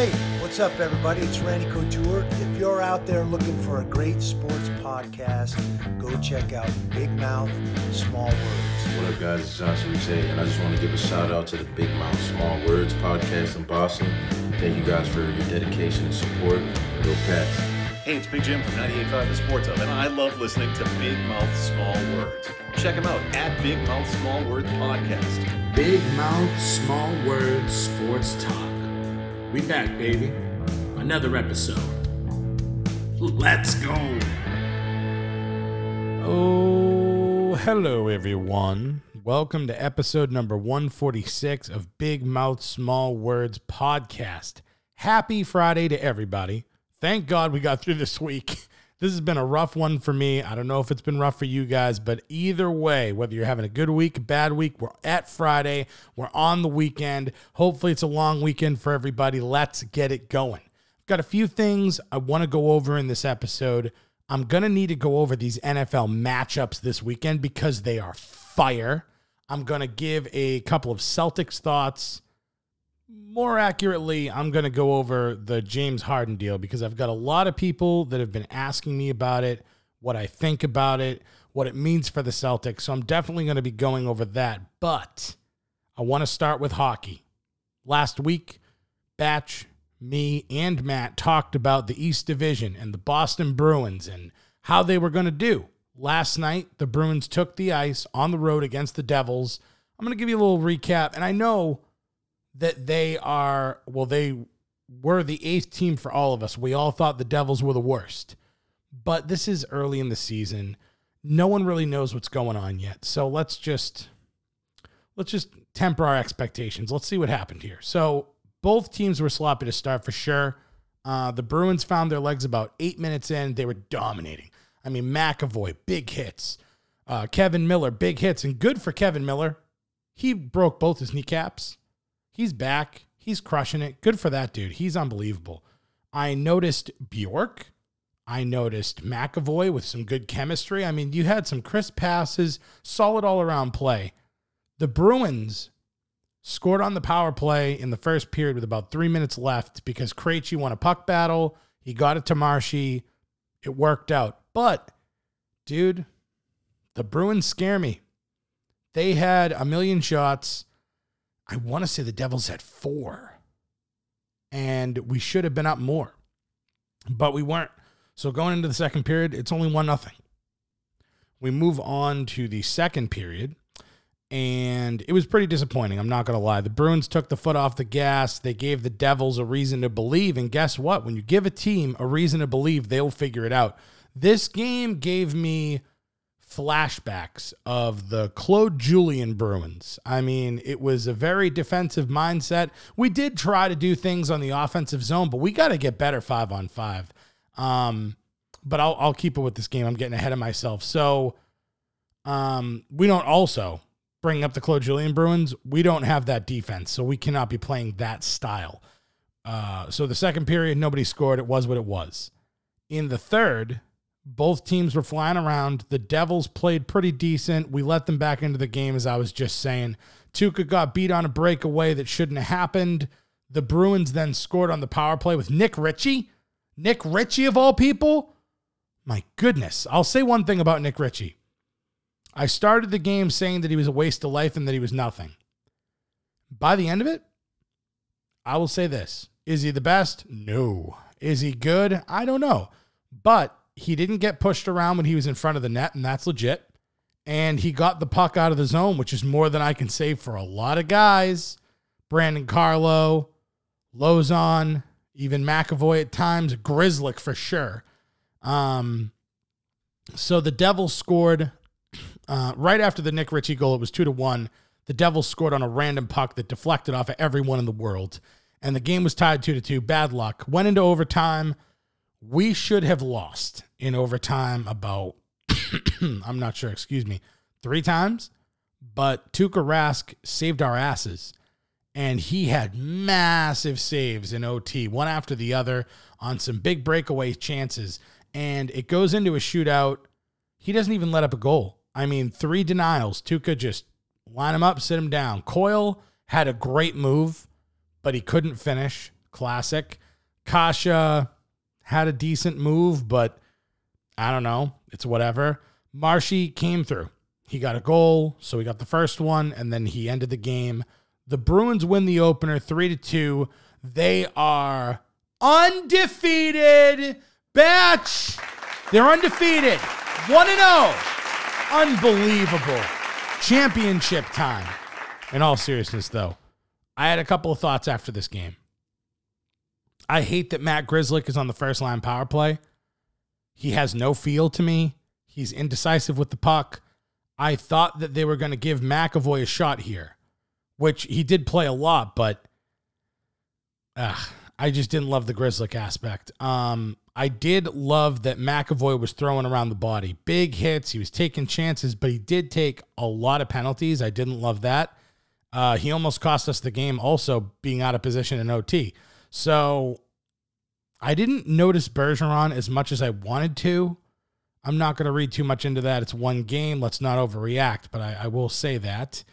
Hey, what's up, everybody? It's Randy Couture. If you're out there looking for a great sports podcast, go check out Big Mouth Small Words. What up, guys? It's John Say, and I just want to give a shout out to the Big Mouth Small Words podcast in Boston. Thank you guys for your dedication and support. Go Pats. Hey, it's Big Jim from 98.5 The Sports Hub, and I love listening to Big Mouth Small Words. Check them out at Big Mouth Small Words Podcast. Big Mouth Small Words Sports Talk. We back, baby. Another episode. Let's go. Oh, hello, everyone. Welcome to episode number 146 of Big Mouth Small Words Podcast. Happy Friday to everybody. Thank God we got through this week. This has been a rough one for me. I don't know if it's been rough for you guys, but either way, whether you're having a good week, a bad week, we're at Friday. We're on the weekend. Hopefully it's a long weekend for everybody. Let's get it going. I've got a few things I want to go over in this episode. I'm going to need to go over these NFL matchups this weekend because they are fire. I'm going to give a couple of Celtics thoughts. More accurately, I'm going to go over the James Harden deal because I've got a lot of people that have been asking me about it, what I think about it, what it means for the Celtics. So I'm definitely going to be going over that. But I want to start with hockey. Last week, Batch, me, and Matt talked about the East Division and the Boston Bruins and how they were going to do. Last night, the Bruins took the ice on the road against the Devils. I'm going to give you a little recap, and I know that they were the eighth team for all of us. We all thought the Devils were the worst. But this is early in the season. No one really knows what's going on yet. So let's just temper our expectations. Let's see what happened here. So both teams were sloppy to start for sure. The Bruins found their legs about 8 minutes in. They were dominating. I mean, McAvoy, big hits. Kevin Miller, big hits. And good for Kevin Miller. He broke both his kneecaps. He's back. He's crushing it. Good for that dude. He's unbelievable. I noticed Bjork. I noticed McAvoy with some good chemistry. I mean, you had some crisp passes, solid all-around play. The Bruins scored on the power play in the first period with about 3 minutes left because Krejci won a puck battle. He got it to Marshy. It worked out. But, dude, the Bruins scare me. They had a million shots. I want to say the Devils had four, and we should have been up more, but we weren't. So going into the second period, it's only 1-0. We move on to the second period, and it was pretty disappointing. I'm not going to lie. The Bruins took the foot off the gas. They gave the Devils a reason to believe, and guess what? When you give a team a reason to believe, they'll figure it out. This game gave me flashbacks of the Claude Julien Bruins. I mean, it was a very defensive mindset. We did try to do things on the offensive zone, but we got to get better 5-on-5. But I'll keep it with this game. I'm getting ahead of myself. So we don't also bring up the Claude Julien Bruins. We don't have that defense, so we cannot be playing that style. So the second period, nobody scored. It was what it was. In the third, both teams were flying around. The Devils played pretty decent. We let them back into the game, as I was just saying. Tuca got beat on a breakaway that shouldn't have happened. The Bruins then scored on the power play with Nick Ritchie. Nick Ritchie, of all people? My goodness. I'll say one thing about Nick Ritchie. I started the game saying that he was a waste of life and that he was nothing. By the end of it, I will say this. Is he the best? No. Is he good? I don't know. But he didn't get pushed around when he was in front of the net, and that's legit. And he got the puck out of the zone, which is more than I can say for a lot of guys. Brandon Carlo, Lozon, even McAvoy at times, Grizzlick for sure. So the Devils scored right after the Nick Ritchie goal. It was 2-1. The Devils scored on a random puck that deflected off of everyone in the world. And the game was tied 2-2. Bad luck. Went into overtime. We should have lost in overtime about, I'm not sure, excuse me, 3 times. But Tuukka Rask saved our asses. And he had massive saves in OT, one after the other, on some big breakaway chances. And it goes into a shootout. He doesn't even let up a goal. I mean, 3 denials. Tuca just line him up, sit him down. Coyle had a great move, but he couldn't finish. classic. Kasha had a decent move, but I don't know. It's whatever. Marshy came through. He got a goal, so he got the first one, and then he ended the game. The Bruins win the opener 3-2. They are undefeated. Batch! They're undefeated. 1-0. Unbelievable. Championship time. In all seriousness, though, I had a couple of thoughts after this game. I hate that Matt Grizzlick is on the first line power play. He has no feel to me. He's indecisive with the puck. I thought that they were going to give McAvoy a shot here, which he did play a lot, but I just didn't love the Grizzlick aspect. I did love that McAvoy was throwing around the body. Big hits. He was taking chances, but he did take a lot of penalties. I didn't love that. He almost cost us the game also being out of position in OT. So I didn't notice Bergeron as much as I wanted to. I'm not going to read too much into that. It's one game. Let's not overreact, but I will say that.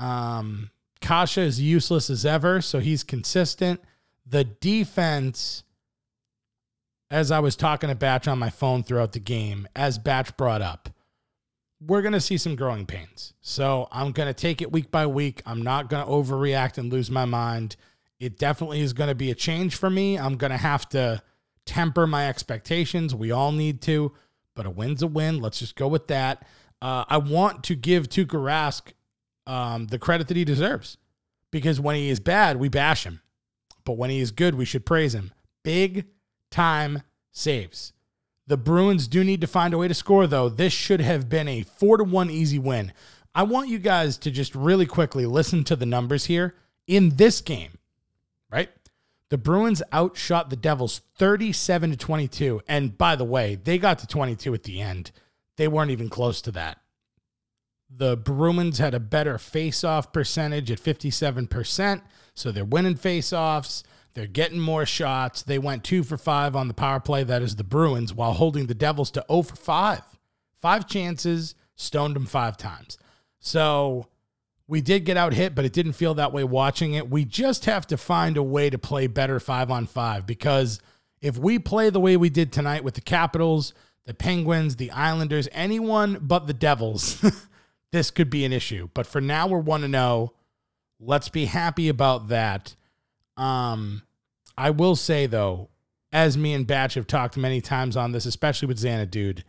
Kasha is useless as ever, so he's consistent. The defense, as I was talking to Batch on my phone throughout the game, as Batch brought up, we're going to see some growing pains. So I'm going to take it week by week. I'm not going to overreact and lose my mind. It definitely is going to be a change for me. I'm going to have to temper my expectations. We all need to, but a win's a win. Let's just go with that. I want to give Tuukka Rask the credit that he deserves, because when he is bad, we bash him. But when he is good, we should praise him. Big time saves. The Bruins do need to find a way to score, though. This should have been a 4-1 easy win. I want you guys to just really quickly listen to the numbers here. In this game, right, the Bruins outshot the Devils 37-22. And by the way, they got to 22 at the end. They weren't even close to that. The Bruins had a better face-off percentage at 57%, so they're winning face-offs. They're getting more shots. They went 2-for-5 on the power play. That is the Bruins, while holding the Devils to 0-for-5. 5 chances, stoned them 5 times. So we did get out hit, but it didn't feel that way watching it. We just have to find a way to play better 5-on-5, because if we play the way we did tonight with the Capitals, the Penguins, the Islanders, anyone but the Devils, this could be an issue. But for now, we're 1-0. Let's be happy about that. I will say, though, as me and Batch have talked many times on this, especially with Xana, dude,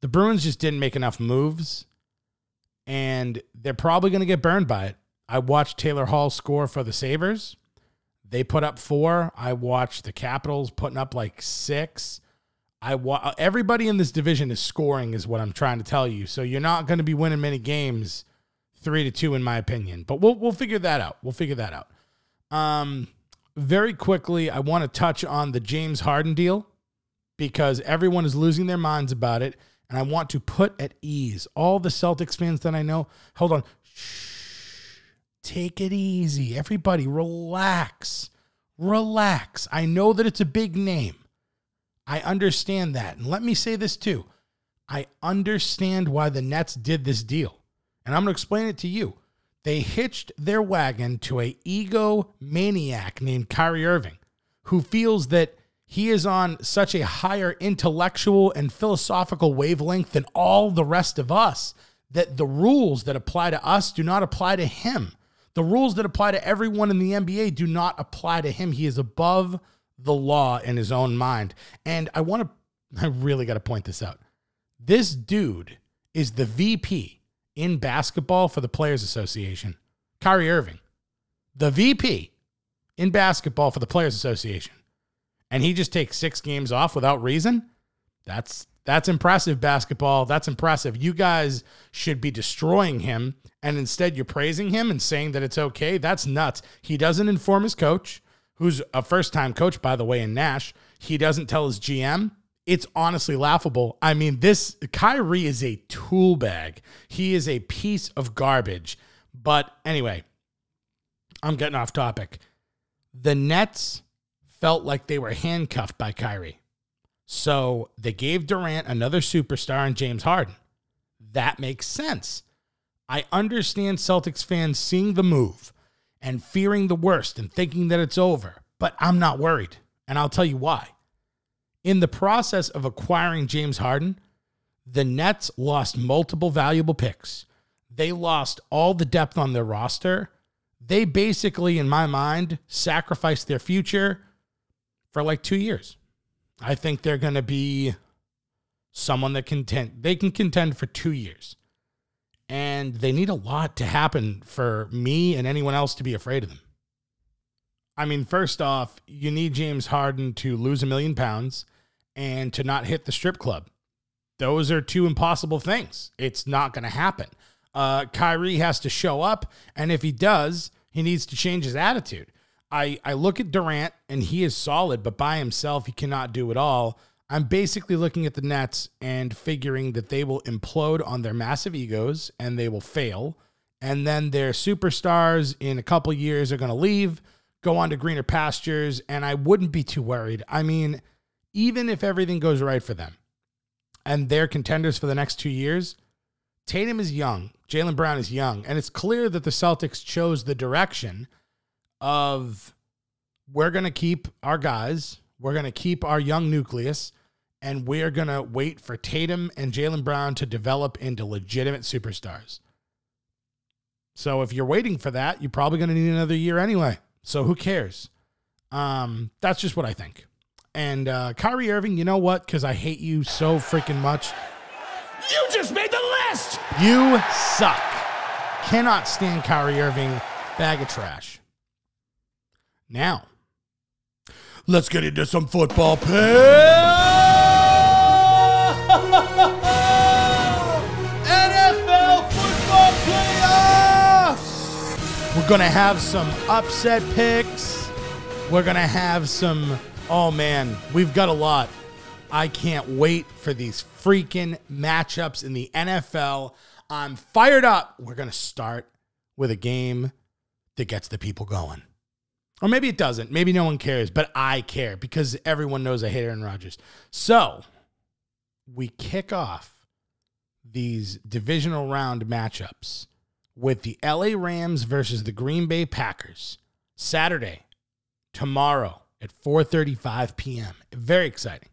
the Bruins just didn't make enough moves, and they're probably going to get burned by it. I watched Taylor Hall score for the Sabres. They put up 4. I watched the Capitals putting up like 6. Everybody in this division is scoring, is what I'm trying to tell you. So you're not going to be winning many games 3-2, in my opinion. But we'll figure that out. We'll figure that out. Very quickly, I want to touch on the James Harden deal, because everyone is losing their minds about it, and I want to put at ease all the Celtics fans that I know. Hold on. Shh. Take it easy. Everybody, relax. Relax. I know that it's a big name. I understand that. And let me say this too. I understand why the Nets did this deal, and I'm going to explain it to you. They hitched their wagon to an egomaniac named Kyrie Irving, who feels that he is on such a higher intellectual and philosophical wavelength than all the rest of us that the rules that apply to us do not apply to him. The rules that apply to everyone in the NBA do not apply to him. He is above the law in his own mind. And I really got to point this out. This dude is the VP in basketball for the Players Association. Kyrie Irving, the VP in basketball for the Players Association. And he just takes 6 games off without reason. That's impressive, basketball. That's impressive. You guys should be destroying him, and instead you're praising him and saying that it's okay. That's nuts. He doesn't inform his coach, who's a first-time coach, by the way, in Nash. He doesn't tell his GM. It's honestly laughable. I mean, this Kyrie is a tool bag. He is a piece of garbage. But anyway, I'm getting off topic. The Nets felt like they were handcuffed by Kyrie, so they gave Durant another superstar and James Harden. That makes sense. I understand Celtics fans seeing the move and fearing the worst and thinking that it's over. but I'm not worried, and I'll tell you why. In the process of acquiring James Harden, the Nets lost multiple valuable picks. They lost all the depth on their roster. They basically, in my mind, sacrificed their future for like 2 years. I think they're going to be someone that can contend for 2 years. And they need a lot to happen for me and anyone else to be afraid of them. I mean, first off, you need James Harden to lose 1 million pounds and to not hit the strip club. Those are two impossible things. It's not going to happen. Kyrie has to show up, and if he does, he needs to change his attitude. I look at Durant, and he is solid, but by himself, he cannot do it all. I'm basically looking at the Nets and figuring that they will implode on their massive egos, and they will fail, and then their superstars in a couple years are going to leave, go on to greener pastures, and I wouldn't be too worried. I mean, even if everything goes right for them, and they're contenders for the next 2 years, Tatum is young, Jaylen Brown is young, and it's clear that the Celtics chose the direction of we're going to keep our guys, we're going to keep our young nucleus, and we're going to wait for Tatum and Jaylen Brown to develop into legitimate superstars. So if you're waiting for that, you're probably going to need another year anyway. So who cares? That's just what I think. And Kyrie Irving, you know what? Because I hate you so freaking much. You just made the list! You suck. Cannot stand Kyrie Irving. Bag of trash. Now, let's get into some football picks. NFL football playoffs! We're going to have some upset picks. We're going to have some... Oh, man, we've got a lot. I can't wait for these freaking matchups in the NFL. I'm fired up. We're going to start with a game that gets the people going. Or maybe it doesn't. Maybe no one cares, but I care because everyone knows I hate Aaron Rodgers. So we kick off these divisional round matchups with the LA Rams versus the Green Bay Packers. Saturday, tomorrow, at 4:35 p.m. Very exciting.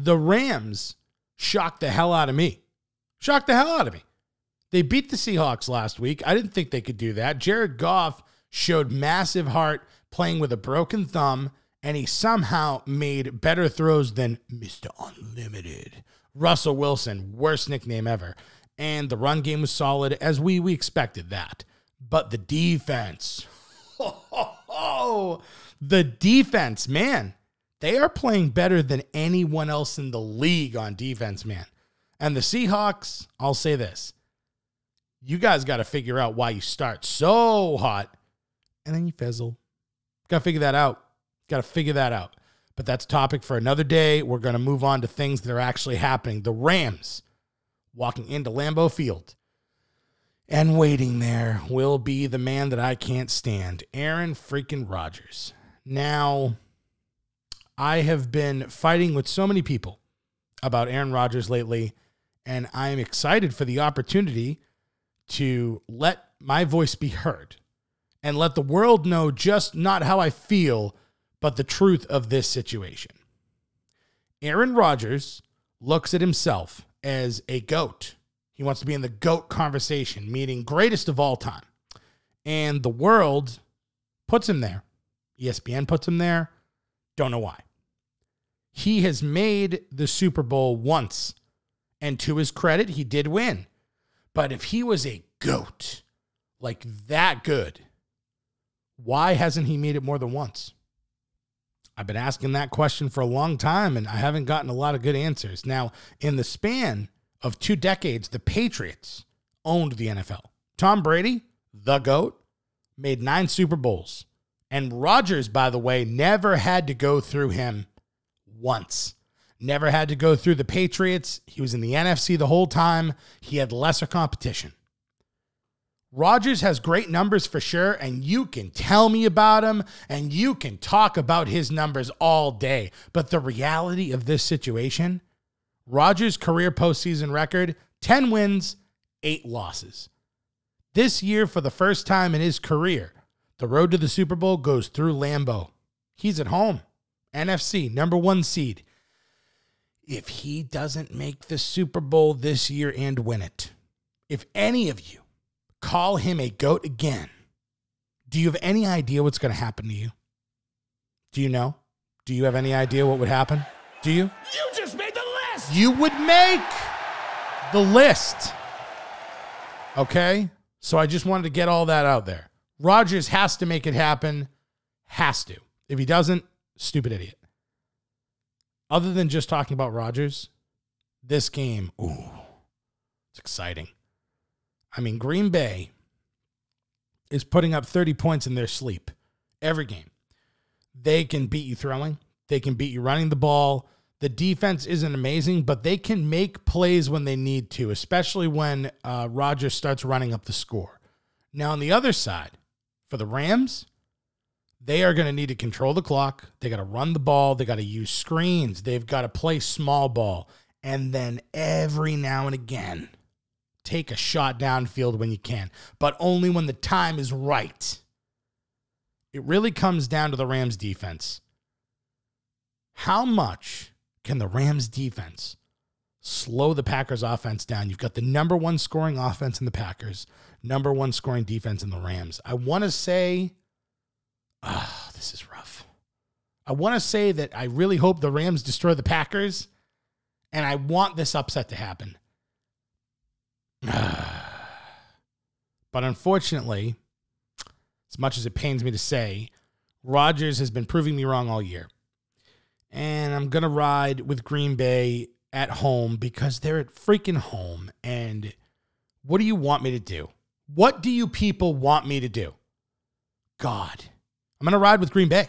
The Rams shocked the hell out of me. Shocked the hell out of me. They beat the Seahawks last week. I didn't think they could do that. Jared Goff showed massive heart playing with a broken thumb, and he somehow made better throws than Mr. Unlimited. Russell Wilson, worst nickname ever. And the run game was solid, as we expected that. But the defense... The defense, man, they are playing better than anyone else in the league on defense, man. And the Seahawks, I'll say this. You guys got to figure out why you start so hot and then you fizzle. Got to figure that out. Got to figure that out. But that's a topic for another day. We're going to move on to things that are actually happening. The Rams walking into Lambeau Field. And waiting there will be the man that I can't stand, Aaron freaking Rodgers. Now, I have been fighting with so many people about Aaron Rodgers lately, and I'm excited for the opportunity to let my voice be heard and let the world know just not how I feel, but the truth of this situation. Aaron Rodgers looks at himself as a GOAT. He wants to be in the GOAT conversation, meaning greatest of all time. And the world puts him there. ESPN puts him there. Don't know why. He has made the Super Bowl once. And to his credit, he did win. But if he was a GOAT, like that good, why hasn't he made it more than once? I've been asking that question for a long time, and I haven't gotten a lot of good answers. Now, in the span of 2 decades, the Patriots owned the NFL. Tom Brady, the GOAT, made 9 Super Bowls. And Rodgers, by the way, never had to go through him once. Never had to go through the Patriots. He was in the NFC the whole time. He had lesser competition. Rodgers has great numbers for sure, and you can tell me about him, and you can talk about his numbers all day. But the reality of this situation... Rodgers' career postseason record, 10 wins, 8 losses. This year, for the first time in his career, the road to the Super Bowl goes through Lambeau. He's at home. NFC, number one seed. If he doesn't make the Super Bowl this year and win it, if any of you call him a goat again, do you have any idea what's going to happen to you? Do you know? Do you have any idea what would happen? Do you? You just made the list! You would make the list. Okay? So I just wanted to get all that out there. Rodgers has to make it happen. Has to. If he doesn't, stupid idiot. Other than just talking about Rodgers, this game, ooh, it's exciting. I mean, Green Bay is putting up 30 points in their sleep every game. They can beat you throwing. They can beat you running the ball. The defense isn't amazing, but they can make plays when they need to, especially when Rodgers starts running up the score. Now, on the other side, for the Rams, they are going to need to control the clock. They got to run the ball. They got to use screens. They've got to play small ball. And then every now and again, take a shot downfield when you can, but only when the time is right. It really comes down to the Rams defense. How much can the Rams defense slow the Packers offense down? You've got the number one scoring offense in the Packers, number one scoring defense in the Rams. I want to say... oh, this is rough. I want to say that I really hope the Rams destroy the Packers, and I want this upset to happen. But unfortunately, as much as it pains me to say, Rodgers has been proving me wrong all year. And I'm going to ride with Green Bay at home because they're at freaking home. And what do you want me to do? What do you people want me to do? God. I'm going to ride with Green Bay.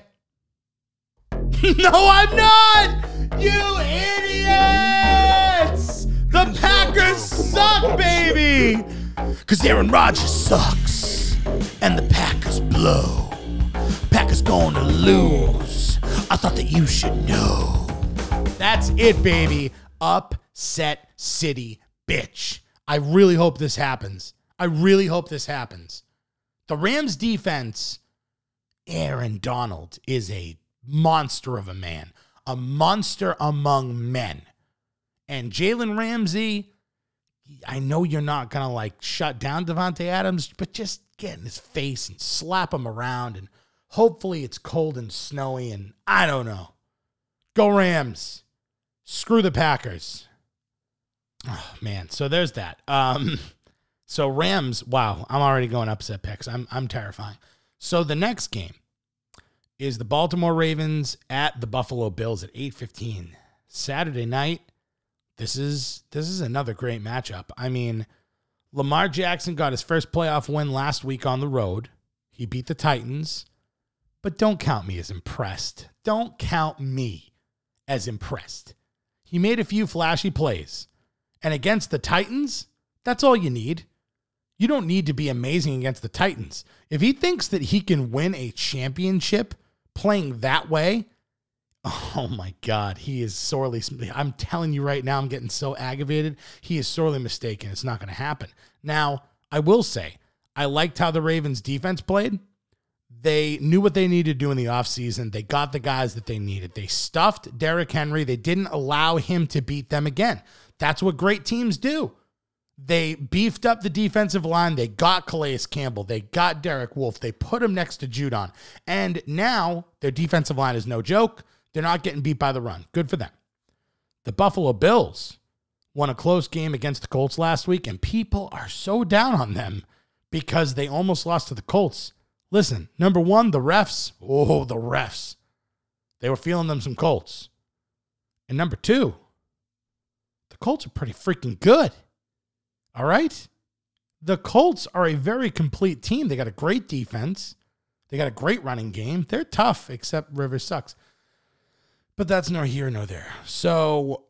No, I'm not! You idiots! The Packers suck, baby! Because Aaron Rodgers sucks. And the Packers blow. Packers going to lose. I thought that you should know. That's it, baby. Upset city, bitch. I really hope this happens. I really hope this happens. The Rams defense... Aaron Donald is a monster of a man, a monster among men. And Jalen Ramsey, I know you're not going to like shut down Devontae Adams, but just get in his face and slap him around. And hopefully it's cold and snowy and I don't know. Go Rams. Screw the Packers. Oh, man. So there's that. So Rams, wow, I'm already going upset picks. I'm terrifying. So the next game is the Baltimore Ravens at the Buffalo Bills at 8:15 Saturday night. This is another great matchup. I mean, Lamar Jackson got his first playoff win last week on the road. He beat the Titans, but don't count me as impressed. Don't count me as impressed. He made a few flashy plays. And against the Titans, that's all you need. You don't need to be amazing against the Titans. If he thinks that he can win a championship playing that way, oh my God, he is sorely, I'm telling you right now, I'm getting so aggravated. He is sorely mistaken. It's not going to happen. Now, I will say, I liked how the Ravens defense played. They knew what they needed to do in the offseason. They got the guys that they needed. They stuffed Derrick Henry. They didn't allow him to beat them again. That's what great teams do. They beefed up the defensive line. They got Calais Campbell. They got Derek Wolfe. They put him next to Judon. And now their defensive line is no joke. They're not getting beat by the run. Good for them. The Buffalo Bills won a close game against the Colts last week, and people are so down on them because they almost lost to the Colts. Listen, number one, the refs. Oh, the refs. They were feeling them some Colts. And number two, the Colts are pretty freaking good. All right? The Colts are a very complete team. They got a great defense. They got a great running game. They're tough, except Rivers sucks. But that's nor here nor there. So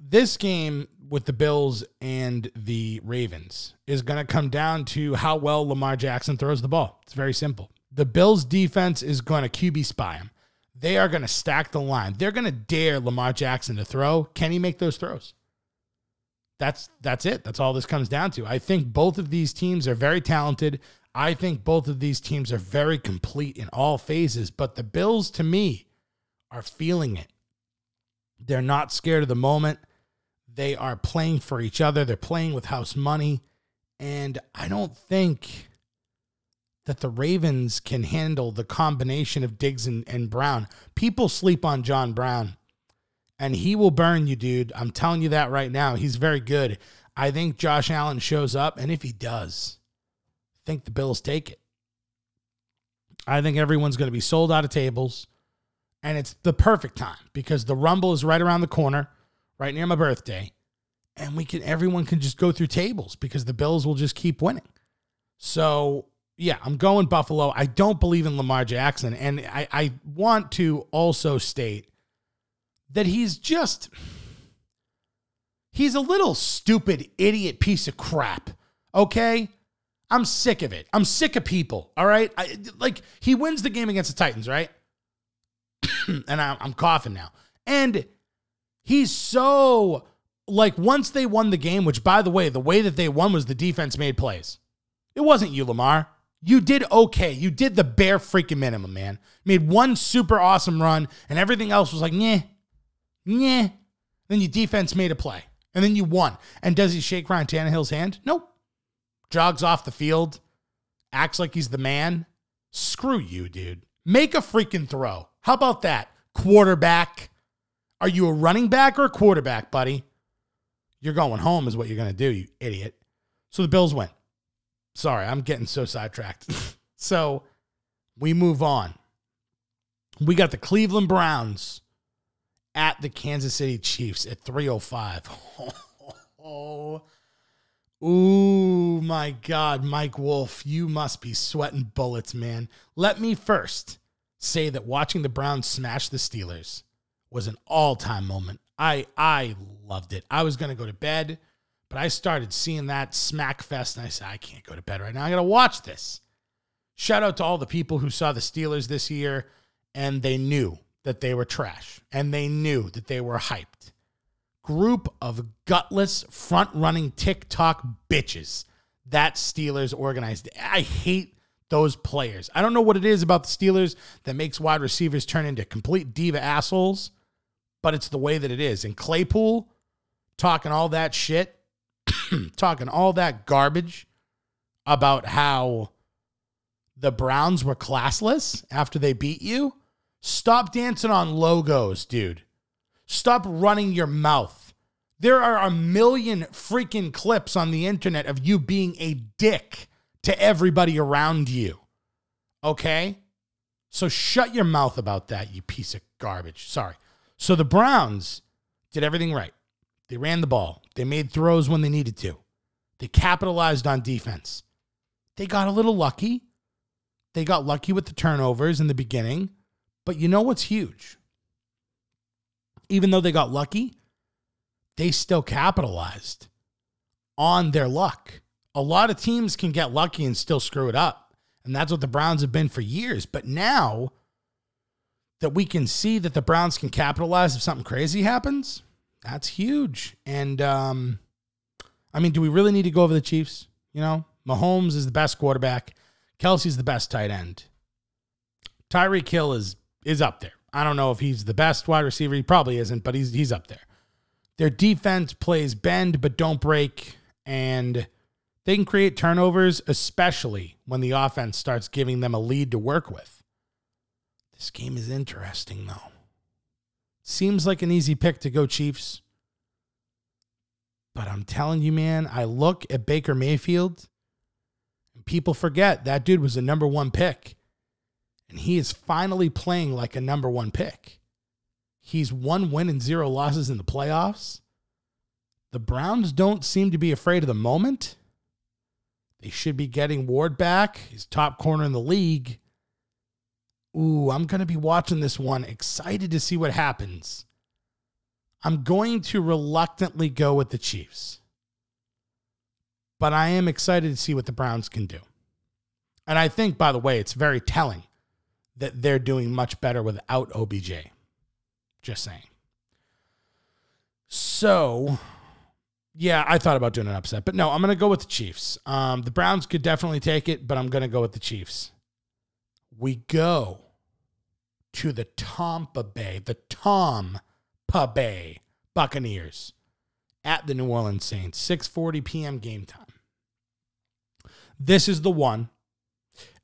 this game with the Bills and the Ravens is going to come down to how well Lamar Jackson throws the ball. It's very simple. The Bills' defense is going to QB spy him. They are going to stack the line. They're going to dare Lamar Jackson to throw. Can he make those throws? That's it. That's all this comes down to. I think both of these teams are very talented. I think both of these teams are very complete in all phases, but the Bills, to me, are feeling it. They're not scared of the moment. They are playing for each other. They're playing with house money. And I don't think that the Ravens can handle the combination of Diggs and Brown. People sleep on John Brown, and he will burn you, dude. I'm telling you that right now. He's very good. I think Josh Allen shows up, and if he does, I think the Bills take it. I think everyone's going to be sold out of tables, and it's the perfect time because the Rumble is right around the corner, right near my birthday, and everyone can just go through tables because the Bills will just keep winning. So, yeah, I'm going Buffalo. I don't believe in Lamar Jackson, and I want to also state that he's a little stupid, idiot piece of crap, okay? I'm sick of it. I'm sick of people, all right? He wins the game against the Titans, right? And I'm coughing now. And he's so, once they won the game, which, by the way that they won was the defense made plays. It wasn't you, Lamar. You did okay. You did the bare freaking minimum, man. Made one super awesome run, and everything else was like, nah. Then your defense made a play. And then you won. And does he shake Ryan Tannehill's hand? Nope. Jogs off the field. Acts like he's the man. Screw you, dude. Make a freaking throw. How about that? Quarterback. Are you a running back or a quarterback, buddy? You're going home is what you're going to do, you idiot. So the Bills win. Sorry, I'm getting so sidetracked. So we move on. We got the Cleveland Browns at the Kansas City Chiefs at 3:05. Ooh, my God, Mike Wolf, you must be sweating bullets, man. Let me first say that watching the Browns smash the Steelers was an all-time moment. I loved it. I was going to go to bed, but I started seeing that smack fest, and I said, I can't go to bed right now. I got to watch this. Shout out to all the people who saw the Steelers this year, and they knew that they were trash, and they knew that they were hyped. Group of gutless, front-running TikTok bitches that Steelers organized. I hate those players. I don't know what it is about the Steelers that makes wide receivers turn into complete diva assholes, but it's the way that it is. And Claypool, talking all that shit, talking all that garbage about how the Browns were classless after they beat you. Stop dancing on logos, dude. Stop running your mouth. There are a million freaking clips on the internet of you being a dick to everybody around you. Okay? So shut your mouth about that, you piece of garbage. Sorry. So the Browns did everything right. They ran the ball. They made throws when they needed to. They capitalized on defense. They got a little lucky. They got lucky with the turnovers in the beginning. But you know what's huge? Even though they got lucky, they still capitalized on their luck. A lot of teams can get lucky and still screw it up. And that's what the Browns have been for years. But now that we can see that the Browns can capitalize if something crazy happens, that's huge. And, do we really need to go over the Chiefs? You know, Mahomes is the best quarterback. Kelsey's the best tight end. Tyreek Hill is up there. I don't know if he's the best wide receiver. He probably isn't, but he's up there. Their defense plays bend but don't break, and they can create turnovers, especially when the offense starts giving them a lead to work with. This game is interesting, though. Seems like an easy pick to go Chiefs. But I'm telling you, man, I look at Baker Mayfield, and people forget that dude was a number one pick. And he is finally playing like a number one pick. He's 1 win and 0 losses in the playoffs. The Browns don't seem to be afraid of the moment. They should be getting Ward back. He's top corner in the league. Ooh, I'm going to be watching this one. Excited to see what happens. I'm going to reluctantly go with the Chiefs. But I am excited to see what the Browns can do. And I think, by the way, it's very telling that they're doing much better without OBJ. Just saying. So, Yeah, I thought about doing an upset, but no, I'm going to go with the Chiefs. The Browns could definitely take it, but I'm going to go with the Chiefs. We go to the Tampa Bay Buccaneers at the New Orleans Saints, 6:40 p.m. game time. This is the one.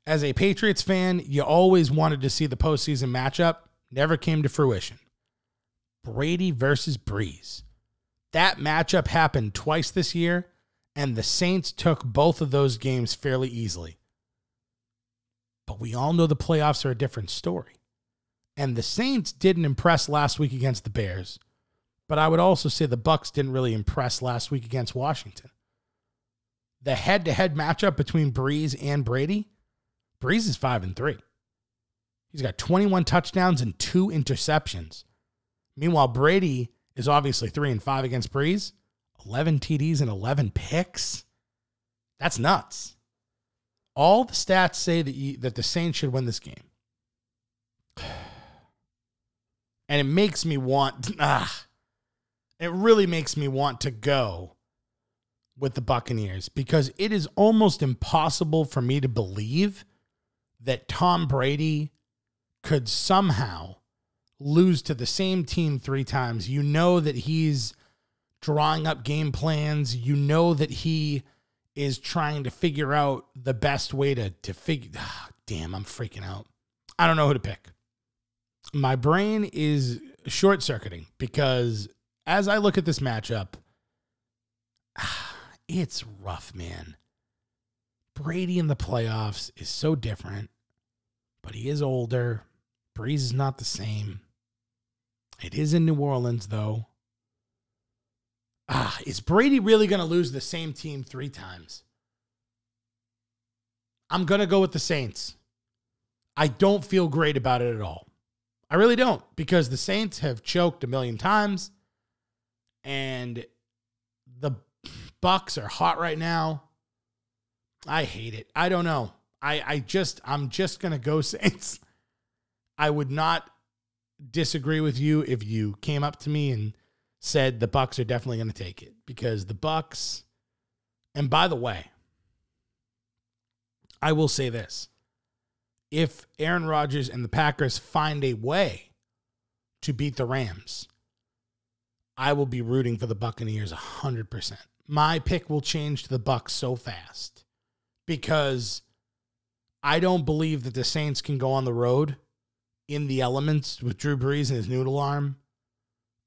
As a Patriots fan, you always wanted to see the postseason matchup. Never came to fruition. Brady versus Breeze. That matchup happened twice this year, and the Saints took both of those games fairly easily. But we all know the playoffs are a different story. And the Saints didn't impress last week against the Bears. But I would also say the Bucks didn't really impress last week against Washington. The head-to-head matchup between Breeze and Brady, Breeze is 5-3. He's got 21 touchdowns and 2 interceptions. Meanwhile, Brady is obviously 3-5 against Breeze, 11 TDs and 11 picks. That's nuts. All the stats say that the Saints should win this game. And it makes me want, it really makes me want to go with the Buccaneers, because it is almost impossible for me to believe that Tom Brady could somehow lose to the same team 3 times. You know that he's drawing up game plans. You know that he is trying to figure out the best way to figure. Damn, I'm freaking out. I don't know who to pick. My brain is short-circuiting because as I look at this matchup, it's rough, man. Brady in the playoffs is so different, but he is older. Breeze is not the same. It is in New Orleans, though. Is Brady really going to lose the same team 3 times? I'm going to go with the Saints. I don't feel great about it at all. I really don't, because the Saints have choked a million times, and the Bucks are hot right now. I hate it. I don't know. I'm just going to go Saints. I would not disagree with you if you came up to me and said the Bucks are definitely going to take it, because the Bucks, and by the way, I will say this. If Aaron Rodgers and the Packers find a way to beat the Rams, I will be rooting for the Buccaneers 100%. My pick will change to the Bucs so fast because I don't believe that the Saints can go on the road in the elements with Drew Brees and his noodle arm.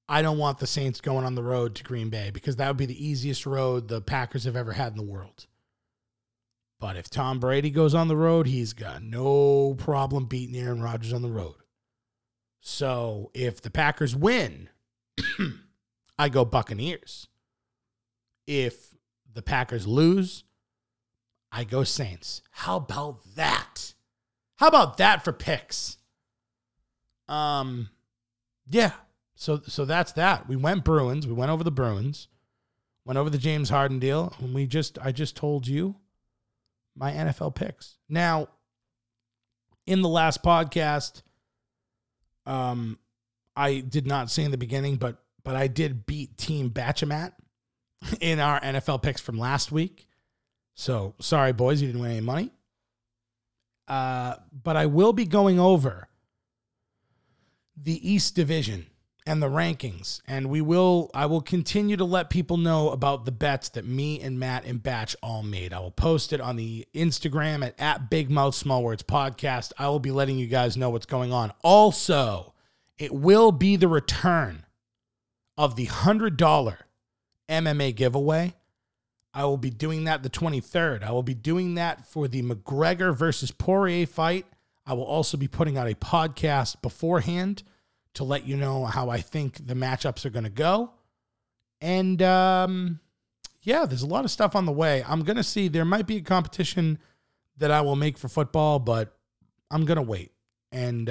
I don't want the Saints going on the road to Green Bay because that would be the easiest road the Packers have ever had in the world. But if Tom Brady goes on the road, he's got no problem beating Aaron Rodgers on the road. So if the Packers win, I go Buccaneers. If the Packers lose, I go Saints. How about that? How about that for picks? Yeah. So that's that. We went Bruins. We went over the Bruins. Went over the James Harden deal. And I just told you my NFL picks. Now, in the last podcast, I did not say in the beginning, but I did beat Team Batchamat in our NFL picks from last week. So sorry, boys, you didn't win any money. But I will be going over the East Division and the rankings, and I will continue to let people know about the bets that me and Matt and Batch all made. I will post it on the Instagram at Big Mouth Small Words Podcast. I will be letting you guys know what's going on. Also, it will be the return of the $100 MMA giveaway. I will be doing that the 23rd. I will be doing that for the McGregor versus Poirier fight. I will also be putting out a podcast beforehand to let you know how I think the matchups are going to go. And, there's a lot of stuff on the way. I'm going to see. There might be a competition that I will make for football, but I'm going to wait and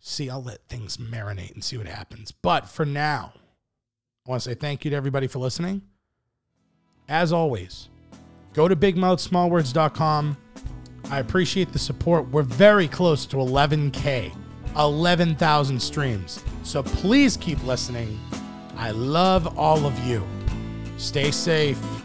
see. I'll let things marinate and see what happens. But for now, I want to say thank you to everybody for listening. As always, go to bigmouthsmallwords.com. I appreciate the support. We're very close to 11K. 11,000 streams. So please keep listening. I love all of you. Stay safe.